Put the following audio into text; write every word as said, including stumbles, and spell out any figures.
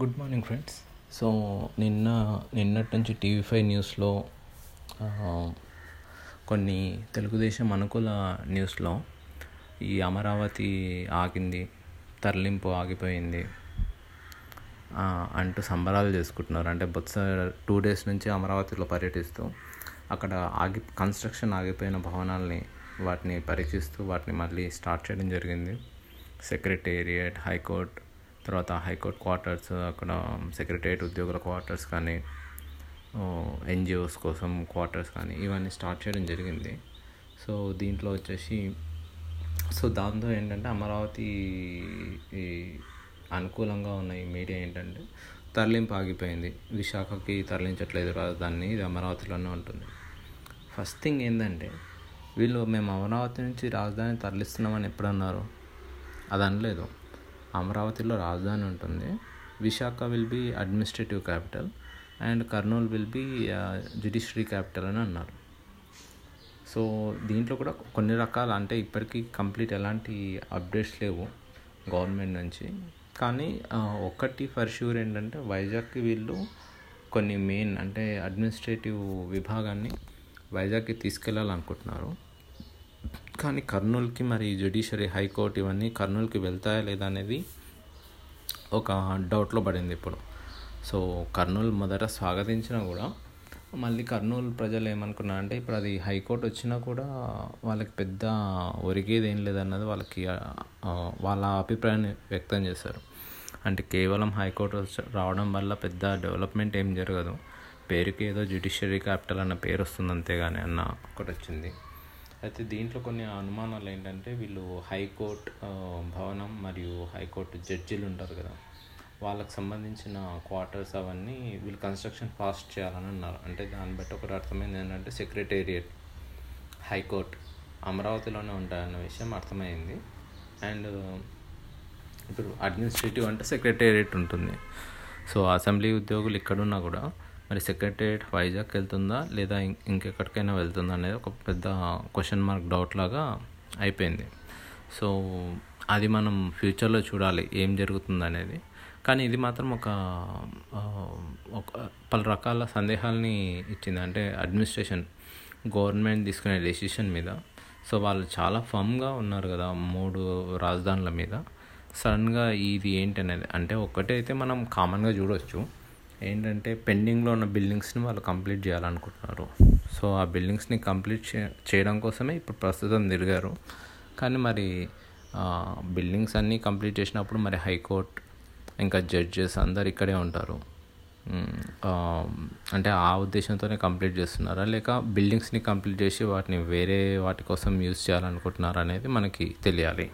Good morning friends. So నిన్న నిన్నటి నుంచి టీవీ ఫైవ్ న్యూస్లో కొన్ని తెలుగుదేశం అనుకూల న్యూస్లో ఈ అమరావతి ఆగింది, తరలింపు ఆగిపోయింది అంటూ సంబరాలు చేసుకుంటున్నారు. అంటే బొత్స టూ డేస్ నుంచి అమరావతిలో పర్యటిస్తూ అక్కడ ఆగి కన్స్ట్రక్షన్ ఆగిపోయిన భవనాల్ని వాటిని పరీక్షిస్తూ వాటిని మళ్ళీ స్టార్ట్ చేయడం జరిగింది. సెక్రటేరియట్, హైకోర్టు, తర్వాత హైకోర్టు క్వార్టర్స్, అక్కడ సెక్రటేరియట్ ఉద్యోగుల క్వార్టర్స్ కానీ, ఎన్జిఓస్ కోసం క్వార్టర్స్ కానీ ఇవన్నీ స్టార్ట్ చేయడం జరిగింది. సో దీంట్లో వచ్చేసి సో దాంతో ఏంటంటే అమరావతి అనుకూలంగా ఉన్న ఈ మీడియా ఏంటంటే తరలింపు ఆగిపోయింది. విశాఖకి తరలించట్లేదు రాజధానిని, ఇది అమరావతిలోనే ఉంటుంది. ఫస్ట్ థింగ్ ఏంటంటే వీళ్ళు మేము అమరావతి నుంచి రాజధాని తరలిస్తున్నామని ఎప్పుడన్నారు? అది అనలేదు. అమరావతిలో రాజధాని ఉంటుంది. Visakha will be administrative capital and Kurnool will be judiciary capital అని అన్నారు. సో దీంట్లో కూడా కొన్ని రకాల అంటే ఇప్పటికీ కంప్లీట్ ఎలాంటి అప్డేట్స్ లేవు గవర్నమెంట్ నుంచి. కానీ ఒకటి ఫర్ ష్యూర్ ఏంటంటే వైజాగ్కి వీళ్ళు కొన్ని మెయిన్ అంటే అడ్మినిస్ట్రేటివ్ విభాగాన్ని వైజాగ్కి తీసుకెళ్ళాలనుకుంటున్నారు. కానీ కర్నూలుకి మరి జ్యుడిషియరీ, హైకోర్టు ఇవన్నీ కర్నూలుకి వెళ్తాయా లేదా అనేది ఒక డౌట్లో పడింది ఇప్పుడు. సో కర్నూలు మొదట స్వాగతించినా కూడా మళ్ళీ కర్నూలు ప్రజలు ఏమనుకున్నారు అంటే ఇప్పుడు అది హైకోర్టు వచ్చినా కూడా వాళ్ళకి పెద్ద ఒరిగేది ఏం లేదన్నది వాళ్ళకి వాళ్ళ అభిప్రాయాన్ని వ్యక్తం చేశారు. అంటే కేవలం హైకోర్టు రావడం వల్ల పెద్ద డెవలప్మెంట్ ఏం జరగదు, పేరుకి ఏదో జ్యుడిషియరీ క్యాపిటల్ అన్న పేరు వస్తుంది అంతేగాని అన్న ఒకటి వచ్చింది. అయితే దీంట్లో కొన్ని అనుమానాలు ఏంటంటే వీళ్ళు హైకోర్టు భవనం మరియు హైకోర్టు జడ్జీలు ఉంటారు కదా, వాళ్ళకి సంబంధించిన క్వార్టర్స్ అవన్నీ వీళ్ళు కన్స్ట్రక్షన్ ఫాస్ట్ చేయాలని అన్నారు. అంటే దాన్ని బట్టి ఒకటి అర్థమైంది ఏంటంటే సెక్రటేరియట్, హైకోర్టు అమరావతిలోనే ఉంటాయన్న విషయం అర్థమైంది. అండ్ ఇప్పుడు అడ్మినిస్ట్రేటివ్ అంటే సెక్రటేరియట్ ఉంటుంది. సో అసెంబ్లీ ఉద్యోగులు ఇక్కడున్నా కూడా మరి సెక్రటేరియట్ వైజాగ్కి వెళ్తుందా లేదా ఇంకెక్కడికైనా వెళ్తుందా అనేది ఒక పెద్ద క్వశ్చన్ మార్క్, డౌట్ లాగా అయిపోయింది. సో అది మనం ఫ్యూచర్లో చూడాలి ఏం జరుగుతుంది అనేది. కానీ ఇది మాత్రం ఒక ఒక పలు రకాల సందేహాలని ఇచ్చింది. అంటే అడ్మినిస్ట్రేషన్, గవర్నమెంట్ తీసుకునే డెసిషన్ మీద. సో వాళ్ళు చాలా ఫర్మ్గా ఉన్నారు కదా మూడు రాజధానుల మీద, సడన్గా ఇది ఏంటి అనేది. అంటే ఒకటైతే మనం కామన్గా చూడవచ్చు ఏంటంటే పెండింగ్లో ఉన్న బిల్డింగ్స్ని వాళ్ళు కంప్లీట్ చేయాలనుకుంటున్నారు. సో ఆ బిల్డింగ్స్ని కంప్లీట్ చే చేయడం కోసమే ఇప్పుడు ప్రస్తుతం తిరిగారు. కానీ మరి బిల్డింగ్స్ అన్నీ కంప్లీట్ చేసినప్పుడు మరి హైకోర్టు ఇంకా జడ్జెస్ అందరు ఇక్కడే ఉంటారు. అంటే ఆ ఉద్దేశంతోనే కంప్లీట్ చేస్తున్నారా లేక బిల్డింగ్స్ని కంప్లీట్ చేసి వాటిని వేరే వాటి కోసం యూజ్ చేయాలనుకుంటున్నారా అనేది మనకి తెలియాలి.